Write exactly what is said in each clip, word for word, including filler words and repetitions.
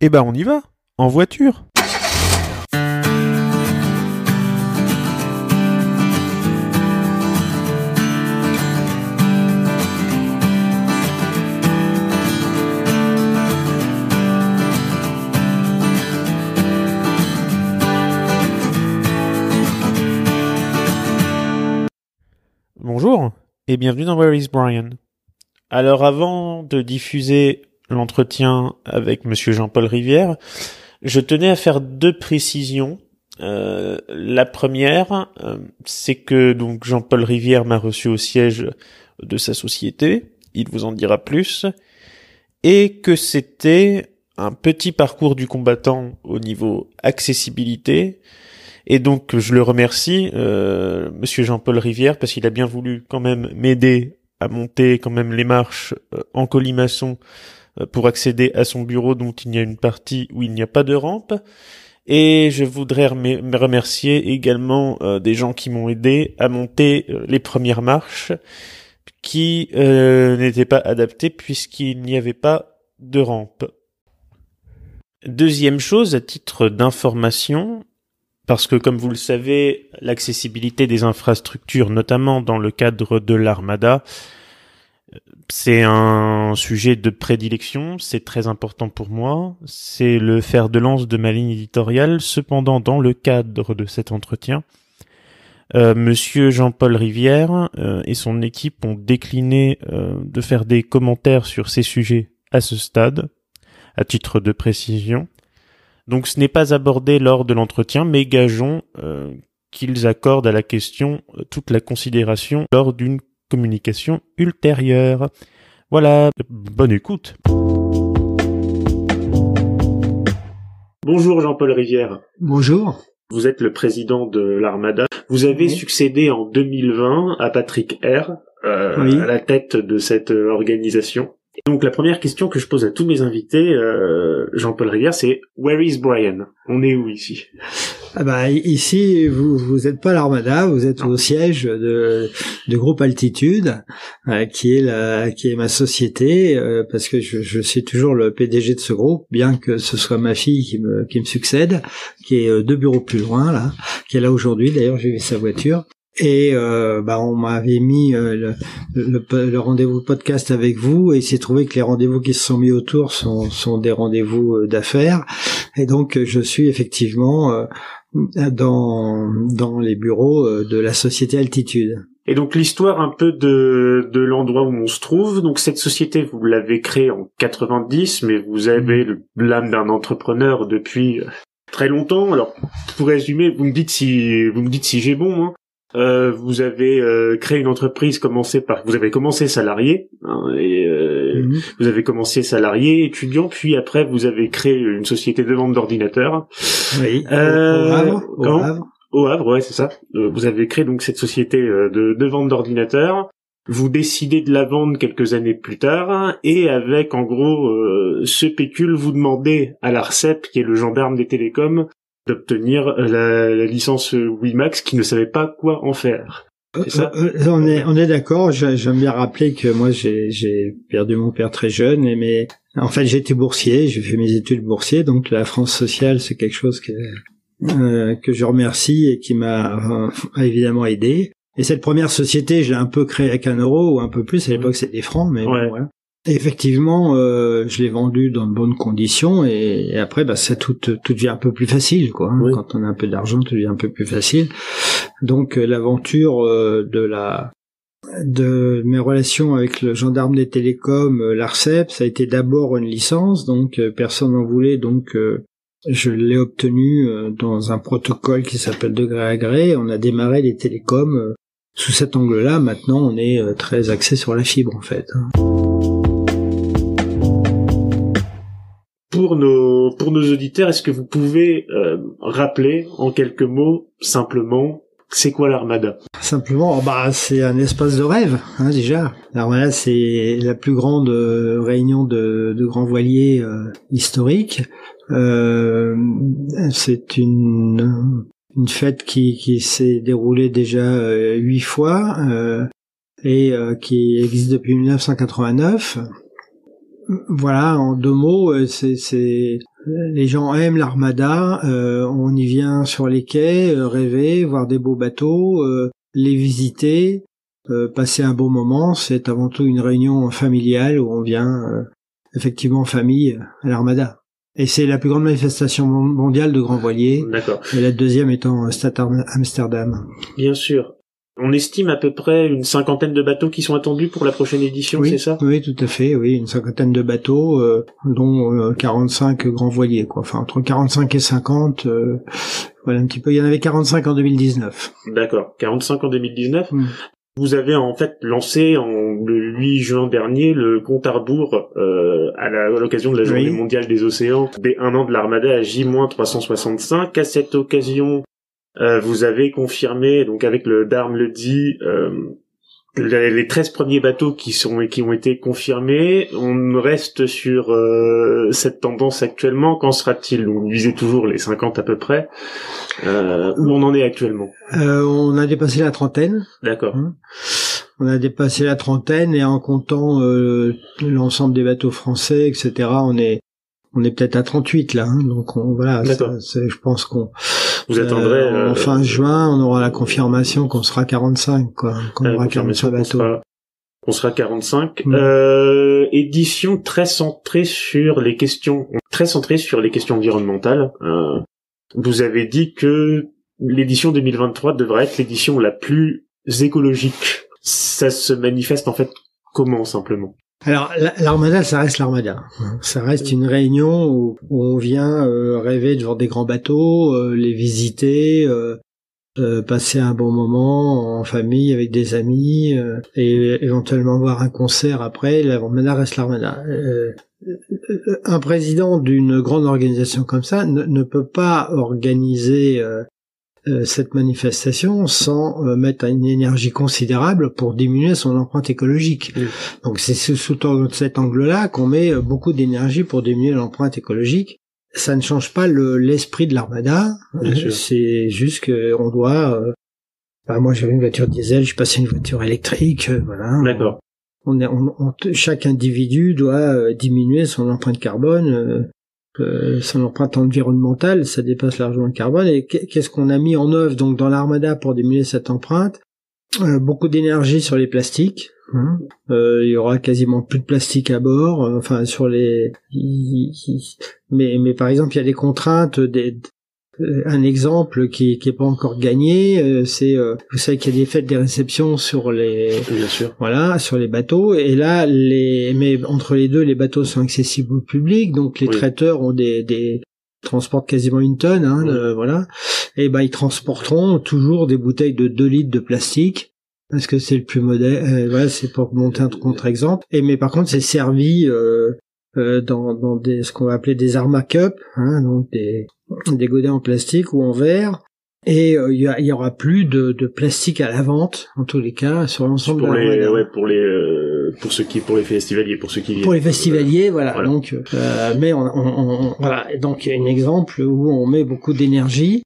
Eh ben on y va, en voiture. Bonjour et bienvenue dans Where is Brian. Alors avant de diffuser l'entretien avec Monsieur Jean-Paul Rivière, je tenais à faire deux précisions. Euh, la première, euh, c'est que donc Jean-Paul Rivière m'a reçu au siège de sa société, il vous en dira plus, et que c'était un petit parcours du combattant au niveau accessibilité. Et donc je le remercie, euh, Monsieur Jean-Paul Rivière, parce qu'il a bien voulu quand même m'aider à monter quand même les marches euh, en colimaçon euh, pour accéder à son bureau, dont il y a une partie où il n'y a pas de rampe. Et je voudrais rem- remercier également euh, des gens qui m'ont aidé à monter euh, les premières marches qui euh, n'étaient pas adaptées puisqu'il n'y avait pas de rampe. Deuxième chose, à titre d'information, parce que, comme vous le savez, l'accessibilité des infrastructures, notamment dans le cadre de l'armada, c'est un sujet de prédilection, c'est très important pour moi, c'est le fer de lance de ma ligne éditoriale. Cependant, dans le cadre de cet entretien, euh, Monsieur Jean-Paul Rivière euh, et son équipe ont décliné euh, de faire des commentaires sur ces sujets à ce stade, à titre de précision. Donc ce n'est pas abordé lors de l'entretien, mais gageons euh, qu'ils accordent à la question toute la considération lors d'une communication ultérieure. Voilà, bonne écoute. Bonjour Jean-Paul Rivière. Bonjour. Vous êtes le président de l'Armada. Vous avez oui. succédé en deux mille vingt à Patrick R., euh, oui. à la tête de cette organisation. Donc la première question que je pose à tous mes invités, euh, Jean-Paul Rivière, c'est « Where is Brian ?» On est où ici ? Ah bah, ici, vous vous êtes pas à l'Armada, vous êtes non. au siège de, de groupe Altitude, euh, qui est la, qui est ma société, euh, parce que je, je suis toujours le P D G de ce groupe, bien que ce soit ma fille qui me, qui me succède, qui est deux bureaux plus loin, là, qui est là aujourd'hui, d'ailleurs j'ai vu sa voiture. Et euh, bah on m'avait mis euh, le, le, le rendez-vous podcast avec vous, et il s'est trouvé que les rendez-vous qui se sont mis autour sont, sont des rendez-vous d'affaires, et donc je suis effectivement euh, dans, dans les bureaux de la société Altitude. Et donc l'histoire un peu de, de l'endroit où on se trouve, donc cette société vous l'avez créée en quatre-vingt-dix, mais vous avez l'âme d'un entrepreneur depuis très longtemps. Alors pour résumer, vous me dites si, vous me dites si j'ai bon, hein. Euh, vous avez euh, créé une entreprise, commencé par, vous avez commencé salarié, hein, et euh, mmh. vous avez commencé salarié, étudiant, puis après vous avez créé une société de vente d'ordinateurs. Oui. Euh, au Havre. Au Havre. Au Havre, ouais, c'est ça. Euh, vous avez créé donc cette société de, de vente d'ordinateurs. Vous décidez de la vendre quelques années plus tard, et avec en gros euh, ce pécule, vous demandez à l'ARCEP, qui est le gendarme des télécoms, d'obtenir la, la licence WiMax, qui ne savait pas quoi en faire. C'est ça ? Euh, euh, on est, on est d'accord. J'aime bien rappeler que moi, j'ai, j'ai perdu mon père très jeune, mais en fait, j'étais boursier, j'ai fait mes études boursiers, donc la France sociale, c'est quelque chose que, euh, que je remercie et qui m'a euh, évidemment aidé. Et cette première société, je l'ai un peu créée avec un euro ou un peu plus. À l'époque, c'était des francs, mais ouais. bon, voilà. Effectivement, euh, je l'ai vendu dans de bonnes conditions, et, et après, bah, ça tout, tout devient un peu plus facile, quoi. Hein. Oui. Quand on a un peu d'argent, tout devient un peu plus facile. Donc, euh, l'aventure euh, de la, de mes relations avec le gendarme des télécoms, euh, l'ARCEP, ça a été d'abord une licence, donc euh, personne n'en voulait, donc euh, je l'ai obtenue euh, dans un protocole qui s'appelle de gré à gré. On a démarré les télécoms euh, sous cet angle-là. Maintenant, on est euh, très axé sur la fibre, en fait. Hein. Pour nos, pour nos auditeurs, est-ce que vous pouvez euh, rappeler en quelques mots, simplement, c'est quoi l'Armada ? Simplement, bah, c'est un espace de rêve, hein, déjà. L'Armada, c'est la plus grande euh, réunion de, de grands voiliers euh, historiques. Euh, c'est une, une fête qui, qui s'est déroulée déjà euh, huit fois euh, et euh, qui existe depuis mille neuf cent quatre-vingt-neuf. Voilà, en deux mots, c'est, c'est les gens aiment l'armada, euh, on y vient sur les quais, euh, rêver, voir des beaux bateaux, euh, les visiter, euh, passer un beau moment. C'est avant tout une réunion familiale où on vient euh, effectivement en famille à l'armada. Et c'est la plus grande manifestation mondiale de grands voiliers. D'accord. Et la deuxième étant Staten Amsterdam. Bien sûr. On estime à peu près une cinquantaine de bateaux qui sont attendus pour la prochaine édition, oui, c'est ça? Oui, tout à fait, oui, une cinquantaine de bateaux, euh, dont euh, quarante-cinq grands voiliers, quoi. Enfin, entre quarante-cinq et cinquante, euh, voilà un petit peu. Il y en avait quarante-cinq en deux mille dix-neuf. D'accord, quarante-cinq en deux mille dix-neuf. Mmh. Vous avez en fait lancé en, le huit juin dernier le compte à rebours euh, à, la, à l'occasion de la Journée oui. mondiale des océans, dès un an de l'armada à J trois cent soixante-cinq. À cette occasion, Euh, vous avez confirmé, donc avec le D A R M le dit, euh, les treize premiers bateaux qui sont qui ont été confirmés. On reste sur euh, cette tendance actuellement. Qu'en sera-t-il? Vous visez toujours les cinquante à peu près. Euh, où on en est actuellement? euh, On a dépassé la trentaine. D'accord. Mmh. On a dépassé la trentaine et en comptant euh, l'ensemble des bateaux français, et cetera, on est on est peut-être à trente-huit là. Hein, donc on, voilà, ça, c'est, je pense qu'on Vous attendrez euh, en fin euh, juin, on aura la confirmation qu'on sera quarante-cinq, quoi. Qu'on aura quarante-cinq bateaux. On sera quarante-cinq. Mmh. Euh, édition très centrée sur les questions, très centrée sur les questions environnementales. Euh, vous avez dit que l'édition deux mille vingt-trois devrait être l'édition la plus écologique. Ça se manifeste en fait comment simplement? Alors, l'armada, ça reste l'armada. Ça reste une réunion où, où on vient euh, rêver de voir des grands bateaux, euh, les visiter, euh, euh, passer un bon moment en famille avec des amis euh, et éventuellement voir un concert après. L'armada reste l'armada. Euh, un président d'une grande organisation comme ça ne, ne peut pas organiser euh, euh, cette manifestation sans euh, mettre une énergie considérable pour diminuer son empreinte écologique. Oui. Donc c'est sous, sous cet angle-là qu'on met euh, beaucoup d'énergie pour diminuer l'empreinte écologique. Ça ne change pas le, l'esprit de l'armada. Euh, c'est juste qu'on doit... Euh, bah, moi j'avais une voiture diesel, je passais une voiture électrique. Euh, voilà. D'accord. On, on, on, on, chaque individu doit euh, diminuer son empreinte carbone... Euh, Euh, son empreinte environnementale, ça dépasse largement le carbone. Et qu'est-ce qu'on a mis en œuvre donc dans l'armada pour diminuer cette empreinte? euh, Beaucoup d'énergie sur les plastiques. Hein. Euh, il y aura quasiment plus de plastique à bord. Euh, enfin, sur les. Mais, mais par exemple, il y a des contraintes. Des... Un exemple qui qui est pas encore gagné, euh, c'est euh, vous savez qu'il y a des fêtes, des réceptions sur les. Bien sûr. Voilà, sur les bateaux. Et là, les mais entre les deux, les bateaux sont accessibles au public, donc les oui. traiteurs ont des des transportent quasiment une tonne, hein, oui. euh, voilà. Et ben ils transporteront toujours des bouteilles de deux litres de plastique parce que c'est le plus modèle. Euh, voilà, c'est pour monter un contre-exemple. Et mais par contre, c'est servi euh, euh, dans dans des ce qu'on va appeler des Arma Cup, hein, donc des des godets en plastique ou en verre, et il euh, y, y aura plus de, de plastique à la vente en tous les cas sur l'ensemble pour de la les, ouais, pour les euh, pour ceux qui pour les festivaliers pour ceux qui viennent. Pour les festivaliers, voilà. voilà. Donc, euh, mais on, on, on voilà donc il y a un exemple où on met beaucoup d'énergie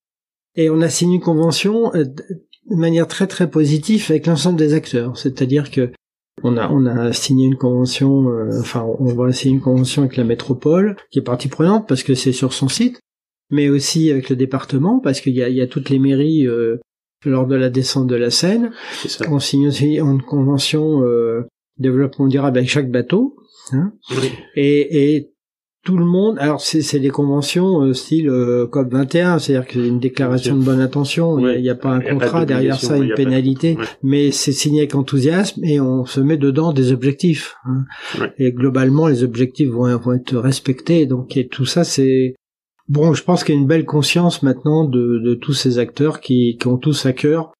et on a signé une convention euh, de manière très très positive avec l'ensemble des acteurs, c'est-à-dire que On a, on a signé une convention, euh, enfin on va signer une convention avec la métropole qui est partie prenante parce que c'est sur son site, mais aussi avec le département parce qu'il y a, il y a toutes les mairies euh, lors de la descente de la Seine. On signe aussi une convention euh, développement durable avec chaque bateau, hein, oui. et, et tout le monde. Alors c'est, c'est des conventions euh, style euh, C O P vingt et un, c'est-à-dire que c'est une déclaration de bonne intention. Ouais. Il n'y a, a pas un a contrat pas derrière ça, une pénalité, de... ouais. mais c'est signé avec enthousiasme et on se met dedans des objectifs. Hein. Ouais. Et globalement, les objectifs vont, vont être respectés. Donc et tout ça, c'est bon. Je pense qu'il y a une belle conscience maintenant de, de tous ces acteurs qui, qui ont tous à cœur.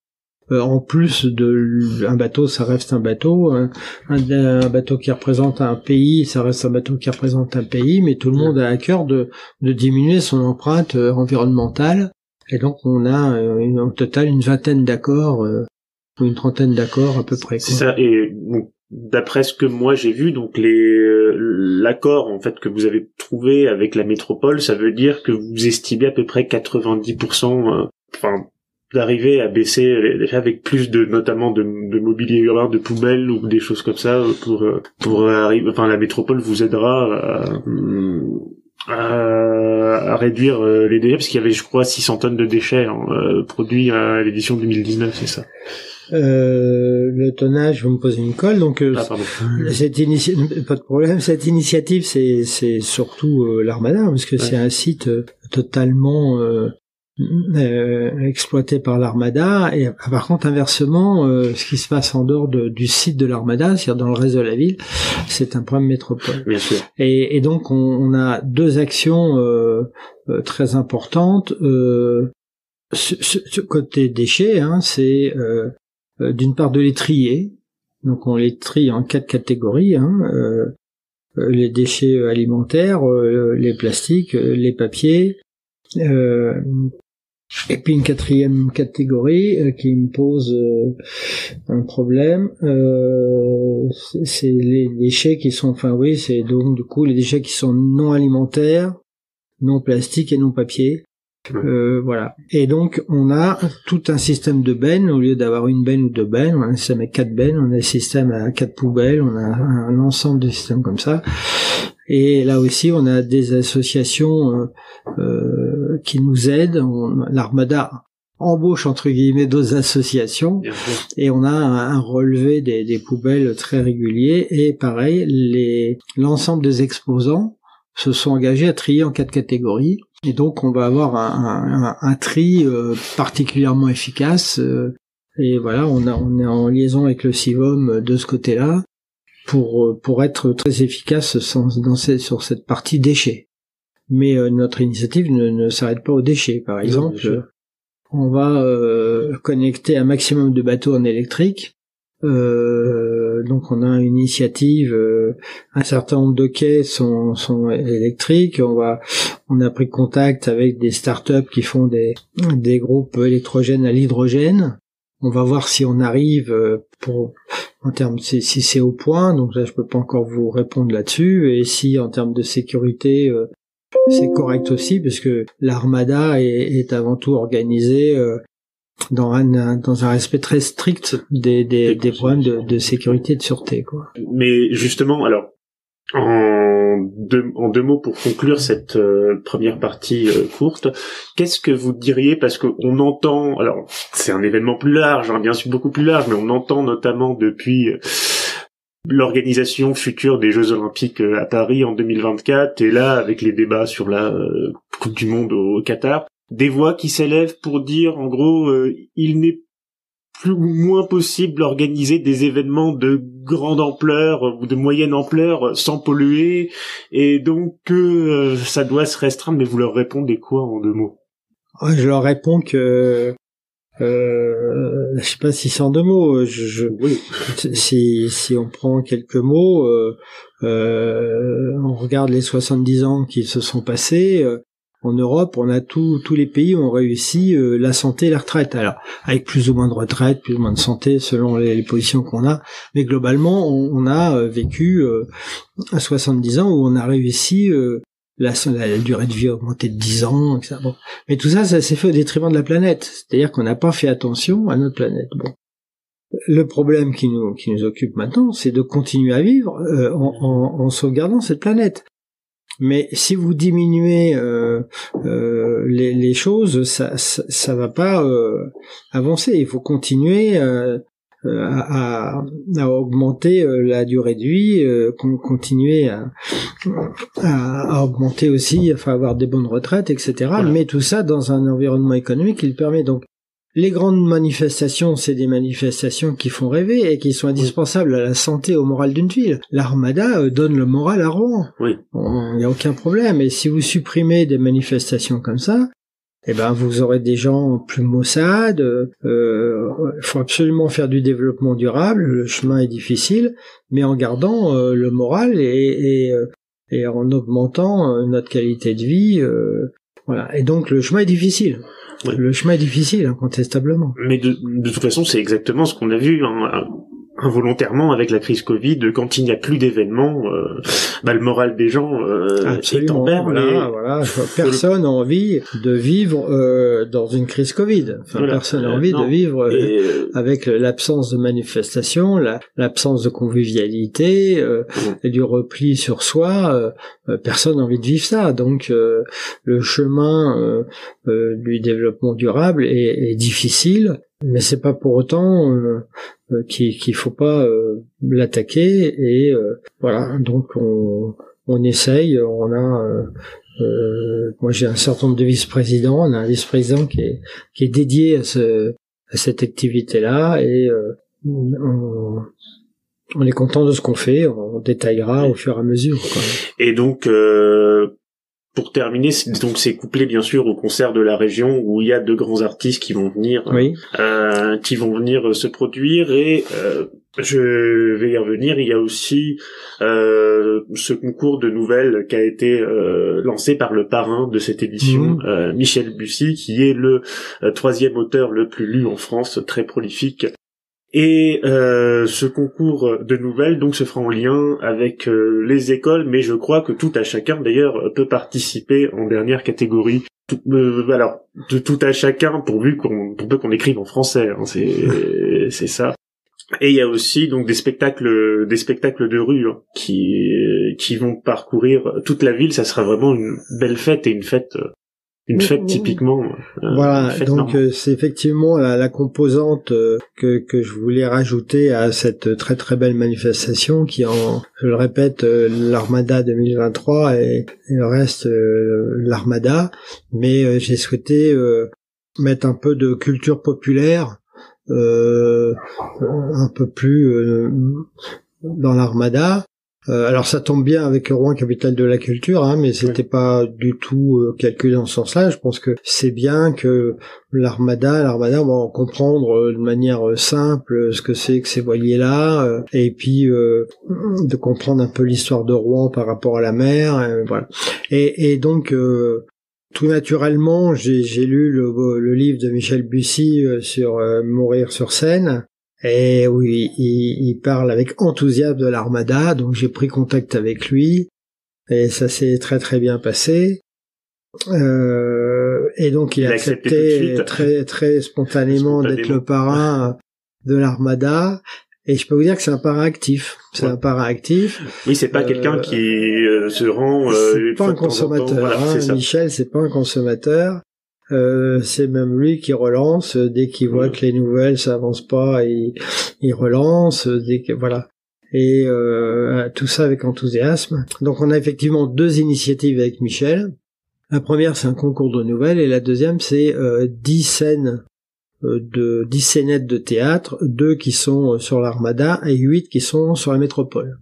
Euh, en plus de un bateau, ça reste un bateau. Un, un bateau qui représente un pays, ça reste un bateau qui représente un pays. Mais tout le monde a à cœur de, de diminuer son empreinte euh, environnementale. Et donc on a euh, une, en total une vingtaine d'accords euh, ou une trentaine d'accords à peu près. C'est ça. Et bon, d'après ce que moi j'ai vu, donc les euh, l'accord en fait que vous avez trouvé avec la métropole, ça veut dire que vous estimez à peu près quatre-vingt-dix pour cent. Enfin. Euh, d'arriver à baisser avec plus de notamment de, de mobilier urbain, de poubelles ou des choses comme ça pour pour arriver, enfin la métropole vous aidera à, à à réduire euh, les déchets, parce qu'il y avait, je crois, six cents tonnes de déchets hein, euh, produits à l'édition deux mille dix-neuf, c'est ça. Euh, le tonnage, vous me posez une colle, donc euh, ah, pardon. Cette initiative, pas de problème. Cette initiative, c'est c'est surtout euh, l'Armada, parce que ouais. c'est un site euh, totalement euh, euh, exploité par l'Armada. Et par contre, inversement, euh, ce qui se passe en dehors de, du site de l'Armada, c'est-à-dire dans le reste de la ville, c'est un problème métropole. Bien sûr. Et, et donc, on, on a deux actions euh, très importantes. Euh, ce, ce, ce côté déchets, hein, c'est euh, d'une part de les trier, donc on les trie en quatre catégories, hein, euh, les déchets alimentaires, euh, les plastiques, euh, les papiers, euh, et puis une quatrième catégorie euh, qui me pose euh, un problème, euh, c'est, c'est les déchets qui sont, enfin oui, c'est donc du coup les déchets qui sont non alimentaires, non plastiques et non papiers. Euh, voilà. Et donc, on a tout un système de bennes. Au lieu d'avoir une benne ou deux bennes, on a un système à quatre bennes, on a un système à quatre poubelles, on a un ensemble de systèmes comme ça. Et là aussi, on a des associations euh, euh, qui nous aident. On, l'Armada embauche, entre guillemets, d'autres associations. Et on a un, un relevé des, des poubelles très régulier. Et pareil, les, l'ensemble des exposants se sont engagés à trier en quatre catégories. Et donc on va avoir un, un, un tri euh, particulièrement efficace euh, et voilà on, a, on est en liaison avec le SIVOM de ce côté-là pour pour être très efficace sans, dans ces, sur cette partie déchets. Mais euh, notre initiative ne, ne s'arrête pas aux déchets. Par exemple, oui, euh, on va euh, connecter un maximum de bateaux en électrique. Euh, donc on a une initiative, euh, un certain nombre de quais sont, sont électriques. On va, on a pris contact avec des startups qui font des, des groupes électrogènes à l'hydrogène. On va voir si on arrive pour, en termes, si, si c'est au point. Donc là, je peux pas encore vous répondre là-dessus. Et si en termes de sécurité, euh, c'est correct aussi, puisque l'Armada est, est avant tout organisée. Euh, Dans un, dans un respect très strict des, des, des problèmes de, de sécurité et de sûreté, quoi. Mais justement, alors, en deux, en deux mots pour conclure cette euh, première partie euh, courte, qu'est-ce que vous diriez, parce qu'on entend, alors c'est un événement plus large, hein, bien sûr beaucoup plus large, mais on entend notamment depuis... Euh, l'organisation future des Jeux Olympiques à Paris en deux mille vingt-quatre, et là, avec les débats sur la euh, Coupe du Monde au Qatar, des voix qui s'élèvent pour dire, en gros, euh, il n'est plus ou moins possible d'organiser des événements de grande ampleur ou de moyenne ampleur sans polluer, et donc euh, ça doit se restreindre. Mais vous leur répondez quoi en deux mots ? Je leur réponds que... Euh, je sais pas si c'est en deux mots. Je, je, oui. Si si on prend quelques mots, euh, euh, on regarde les soixante-dix ans qui se sont passés. Euh, en Europe, on a tous tous les pays ont réussi euh, la santé, et la retraite. Alors avec plus ou moins de retraite, plus ou moins de santé selon les, les positions qu'on a. Mais globalement, on, on a euh, vécu euh, soixante-dix ans où on a réussi. Euh, La, la, la durée de vie a augmenté de dix ans, et cetera. Bon. Mais tout ça, ça s'est fait au détriment de la planète. C'est-à-dire qu'on n'a pas fait attention à notre planète. Bon. Le problème qui nous, qui nous occupe maintenant, c'est de continuer à vivre euh, en, en, en sauvegardant cette planète. Mais si vous diminuez euh, euh, les, les choses, ça, ça, ça va pas euh, avancer. Il faut continuer euh, À, à, à augmenter la durée de vie, euh, continuer à, à, à augmenter aussi, enfin avoir des bonnes retraites, et cetera. Voilà. Mais tout ça dans un environnement économique qui le permet. Donc les grandes manifestations, c'est des manifestations qui font rêver et qui sont indispensables à la santé, au moral d'une ville. L'Armada donne le moral à Rouen. Oui. Il n'y a aucun problème. Et si vous supprimez des manifestations comme ça, eh ben, vous aurez des gens plus maussades, euh, faut absolument faire du développement durable, le chemin est difficile, mais en gardant euh, le moral et, et, et en augmentant euh, notre qualité de vie, euh, voilà. Et donc, le chemin est difficile. Oui. Le chemin est difficile, incontestablement. Mais de, de toute façon, c'est exactement ce qu'on a vu, hein. involontairement avec la crise Covid, quand il n'y a plus d'événements, euh, bah, le moral des gens euh, est en berne. Voilà, et... voilà. Personne n'a envie de vivre euh, dans une crise Covid. Enfin, voilà. Personne n'a envie non. de vivre euh, et... avec l'absence de manifestations, la, l'absence de convivialité, euh, ouais. et du repli sur soi. Euh, personne n'a envie de vivre ça. Donc, euh, le chemin euh, euh, du développement durable est, est difficile. Mais c'est pas pour autant euh, euh, qu'il, qu'il faut pas euh, l'attaquer et euh, voilà. Donc on, on essaye. On a, euh, euh, moi j'ai un certain nombre de vice-présidents. On a un vice-président qui est qui est dédié à ce à cette activité-là et euh, on, on est content de ce qu'on fait. On détaillera au fur et à mesure, quoi. Et donc. Euh... Pour terminer, donc c'est couplé bien sûr au concert de la région où il y a de grands artistes qui vont venir, oui. euh, qui vont venir se produire et euh, je vais y revenir. Il y a aussi euh, ce concours de nouvelles qui a été euh, lancé par le parrain de cette édition, mmh. euh, Michel Bussi, qui est le euh, troisième auteur le plus lu en France, très prolifique. Et euh, ce concours de nouvelles donc se fera en lien avec euh, les écoles, mais je crois que tout à chacun d'ailleurs peut participer en dernière catégorie. Tout, euh, alors de tout à chacun pourvu qu'on pour peu qu'on écrive en français, hein, c'est c'est ça. Et il y a aussi donc des spectacles des spectacles de rue hein, qui qui vont parcourir toute la ville. Ça sera vraiment une belle fête et une fête. Une fête typiquement. Euh, voilà, fête donc euh, c'est effectivement la, la composante euh, que que je voulais rajouter à cette très très belle manifestation qui en, je le répète, euh, l'Armada deux mille vingt-trois et, et le reste euh, l'Armada, mais euh, j'ai souhaité euh, mettre un peu de culture populaire, euh, un peu plus euh, dans l'Armada. Euh, alors ça tombe bien avec Rouen, capitale de la culture, hein, mais c'était ouais. pas du tout euh, calculé dans ce sens-là. Je pense que c'est bien que l'Armada, l'Armada, on va en comprendre euh, de manière euh, simple ce que c'est que ces voiliers-là, euh, et puis euh, de comprendre un peu l'histoire de Rouen par rapport à la mer, euh, voilà. Et, et donc euh, tout naturellement, j'ai, j'ai lu le, le livre de Michel Bussi euh, sur euh, Mourir sur Seine. Et oui, il, il parle avec enthousiasme de l'Armada, donc j'ai pris contact avec lui, et ça s'est très très bien passé. Euh, et donc il, il a accepté, accepté très très spontanément, spontanément d'être le parrain de l'Armada. Et je peux vous dire que c'est un parrain actif. C'est ouais. un parrain actif. Oui, c'est pas euh, quelqu'un qui euh, se rend. Euh, c'est pas un consommateur. Temps, voilà, hein, c'est Michel, c'est pas un consommateur. Euh, c'est même lui qui relance dès qu'il voit que les nouvelles ça avance pas, il, il relance dès que voilà et euh, tout ça avec enthousiasme. Donc on a effectivement deux initiatives avec Michel. La première c'est un concours de nouvelles et la deuxième c'est euh, dix scènes euh, de dix scénettes de théâtre, deux qui sont sur l'Armada et huit qui sont sur la métropole.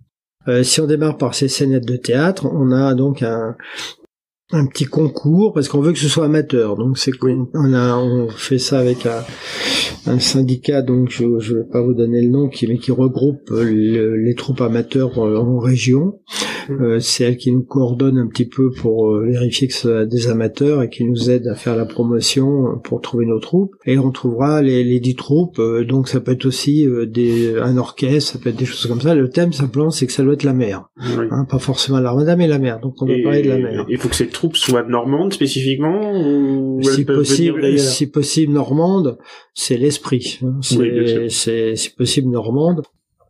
Euh, si on démarre par ces scénettes de théâtre, on a donc un un petit concours parce qu'on veut que ce soit amateur, donc c'est qu'on on a on fait ça avec un, un syndicat, donc je je vais pas vous donner le nom, qui mais qui regroupe le, les troupes amateurs en région. Euh, c'est elle qui nous coordonne un petit peu pour vérifier que ce soit des amateurs et qui nous aide à faire la promotion pour trouver nos troupes, et on trouvera les les dix troupes, donc ça peut être aussi des un orchestre, ça peut être des choses comme ça. Le thème simplement c'est que ça doit être la mer, oui. hein, pas forcément l'Armada mais la mer, donc on va et, parler de la mer. Il faut que cette troupes soient normandes spécifiquement ou si possible, si possible normande, c'est l'esprit. C'est, oui, c'est si possible normande.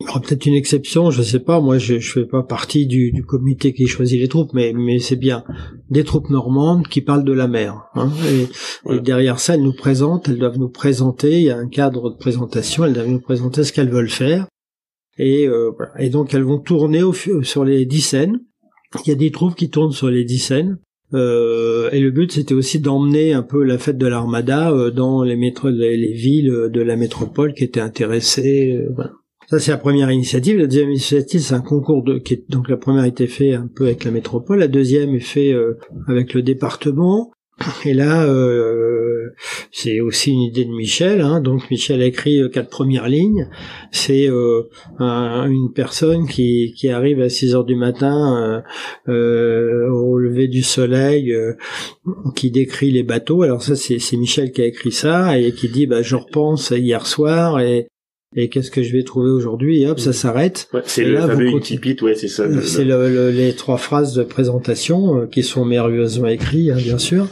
Il y aura peut-être une exception, je sais pas. Moi, je, je fais pas partie du, du comité qui choisit les troupes, mais mais c'est bien des troupes normandes qui parlent de la mer. Hein, et, voilà. Et derrière ça, elles nous présentent, elles doivent nous présenter. Il y a un cadre de présentation. Elles doivent nous présenter ce qu'elles veulent faire. Et euh, voilà. Et donc elles vont tourner au, sur les dix scènes. Il y a des troupes qui tournent sur les dix scènes. Euh, et le but c'était aussi d'emmener un peu la fête de l'Armada euh, dans les, métro- les, les villes de la métropole qui étaient intéressées. Euh, voilà. Ça c'est la première initiative. La deuxième initiative c'est un concours de qui est, donc la première était faite un peu avec la métropole, la deuxième est faite euh, avec le département. Et là euh, c'est aussi une idée de Michel, hein. Donc Michel a écrit euh, quatre premières lignes. C'est euh, un, une personne qui, qui arrive à six heures du matin euh, euh, au lever du soleil, euh, qui décrit les bateaux. Alors ça c'est, c'est Michel qui a écrit ça et qui dit bah je repense hier soir et et qu'est-ce que je vais trouver aujourd'hui, et hop, ça s'arrête. Ouais, c'est et le là, fameux Utipit, ouais, c'est ça. C'est le, le, les trois phrases de présentation euh, qui sont merveilleusement écrites, hein, bien sûr.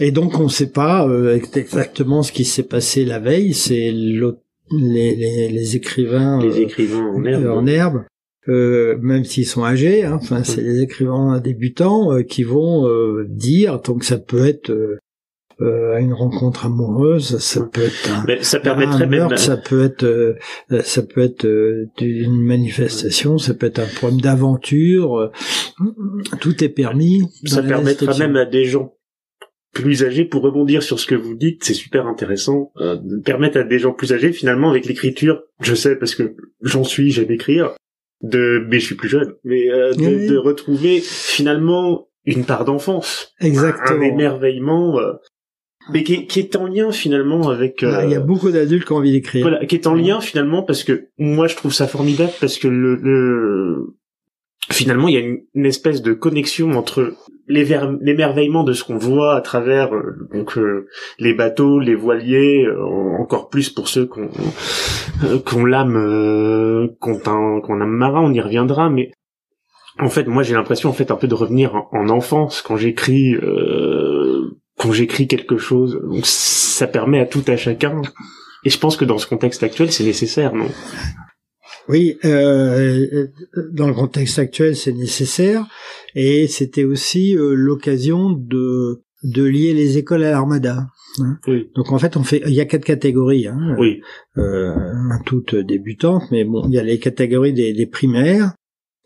Et donc on ne sait pas euh, exactement ce qui s'est passé la veille. C'est l'autre, les, les, les écrivains, les écrivains euh, en herbe, euh, en herbe euh, même s'ils sont âgés. Hein, enfin, c'est les écrivains débutants euh, qui vont euh, dire. Donc ça peut être euh, Euh, une rencontre amoureuse, ça peut être un, mais ça permettrait un meurtre, même... ça peut être, euh, ça peut être euh, une manifestation, ouais. Ça peut être un problème d'aventure, euh, tout est permis. Ça permettra même à des gens plus âgés, pour rebondir sur ce que vous dites, c'est super intéressant, euh, de permettre à des gens plus âgés, finalement, avec l'écriture, je sais parce que j'en suis, j'aime écrire, de, mais je suis plus jeune, mais euh, de, oui. de retrouver finalement une part d'enfance, exactement. Un émerveillement. Euh, Mais qui est, qui est en lien finalement avec... Euh... Ah, il y a beaucoup d'adultes qui ont envie d'écrire. Voilà, qui est en lien finalement parce que moi je trouve ça formidable parce que le... le... finalement il y a une, une espèce de connexion entre les ver... l'émerveillement de ce qu'on voit à travers euh, donc euh, les bateaux, les voiliers, euh, encore plus pour ceux qu'on euh, qu'on l'âme, euh, qu'on qu'on âme marin, on y reviendra, mais en fait moi j'ai l'impression en fait un peu de revenir en, en enfance quand j'écris... Euh... quand j'écris quelque chose, donc ça permet à tout à chacun. Et je pense que dans ce contexte actuel, c'est nécessaire, non? Oui, euh, dans le contexte actuel, c'est nécessaire. Et c'était aussi euh, l'occasion de de lier les écoles à l'armada. Hein. Oui. Donc en fait, on fait, il y a quatre catégories. Hein, oui. Euh, toutes débutantes, mais bon, il y a les catégories des, des primaires.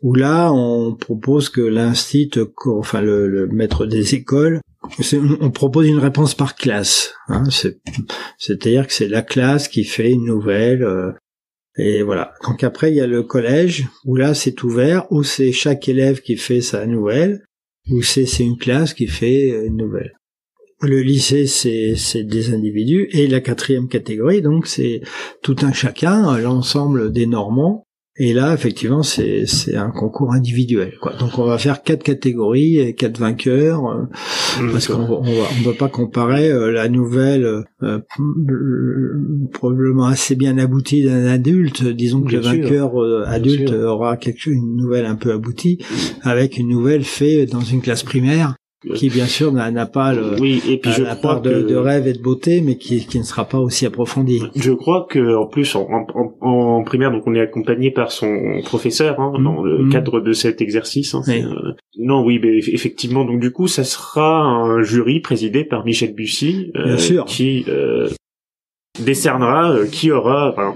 Où là, on propose que l'instit, enfin le, le maître des écoles, c'est, on propose une réponse par classe. Hein, c'est, c'est-à-dire que c'est la classe qui fait une nouvelle. Euh, et voilà. Donc après, il y a le collège, où là, c'est ouvert, où c'est chaque élève qui fait sa nouvelle, où c'est, c'est une classe qui fait une nouvelle. Le lycée, c'est, c'est des individus. Et la quatrième catégorie, donc, c'est tout un chacun, l'ensemble des Normands. Et là, effectivement, c'est, c'est un concours individuel, quoi. Donc, on va faire quatre catégories et quatre vainqueurs, euh, mmh, parce qu'on on va, on va pas comparer euh, la nouvelle, euh, probablement assez bien aboutie d'un adulte. Disons que bien le vainqueur euh, adulte aura quelque, une nouvelle un peu aboutie, avec une nouvelle faite dans une classe primaire. Qui bien sûr n'a, n'a pas le, oui, et puis je la part de, que... de rêve et de beauté, mais qui, qui ne sera pas aussi approfondie. Je crois que en plus en, en, en primaire, donc on est accompagné par son professeur hein, mmh. dans le cadre de cet exercice. Hein, oui. C'est, euh... Non, oui, mais effectivement, donc du coup, ça sera un jury présidé par Michel Bussi, euh, bien sûr. qui euh, décernera euh, qui aura. Enfin,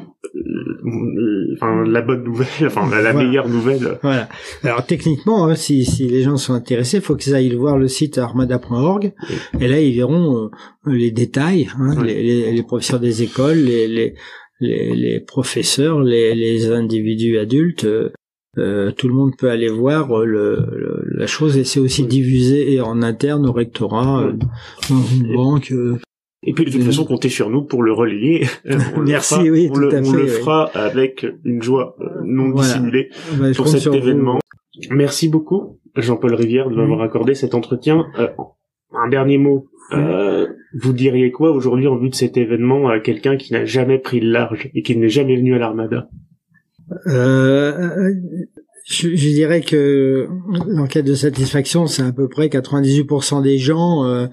Enfin, la bonne nouvelle, enfin la, la voilà. meilleure nouvelle. Voilà. Alors techniquement, hein, si, si les gens sont intéressés, il faut qu'ils aillent voir le site armada point org. Oui. Et là, ils verront euh, les détails, hein, oui. les, les, les professeurs des écoles, les, les, les, les professeurs, les, les individus adultes. Euh, Euh, tout le monde peut aller voir euh, le, le, la chose, et c'est aussi oui. diffusé et en interne au rectorat, euh, dans une et... banque. Euh, Et puis de toute façon, comptez sur nous pour le relayer. On Merci, le fera, oui, on tout le, à on fait. On le oui. fera avec une joie non voilà. dissimulée bah, pour cet événement. Vous. Merci beaucoup, Jean-Paul Rivière, de m'avoir mmh. accordé cet entretien. Euh, un dernier mot. Mmh. Euh, vous diriez quoi aujourd'hui en vue de cet événement à quelqu'un qui n'a jamais pris le large et qui n'est jamais venu à l'Armada ? euh, je, je dirais que l'enquête de satisfaction, c'est à peu près quatre-vingt-dix-huit pour cent des gens euh,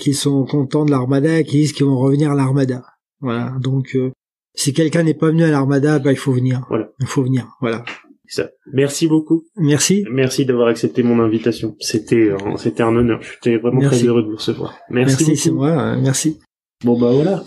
qui sont contents de l'Armada, qui disent qu'ils vont revenir à l'Armada. Voilà. Donc, euh, si quelqu'un n'est pas venu à l'Armada, bah, il faut venir. Voilà. Il faut venir. Voilà. Ça. Merci beaucoup. Merci. Merci d'avoir accepté mon invitation. C'était, euh, c'était un honneur. J'étais vraiment Merci. très heureux de vous recevoir. Merci. Merci, beaucoup. c'est moi. Euh, merci. Bon, bah voilà.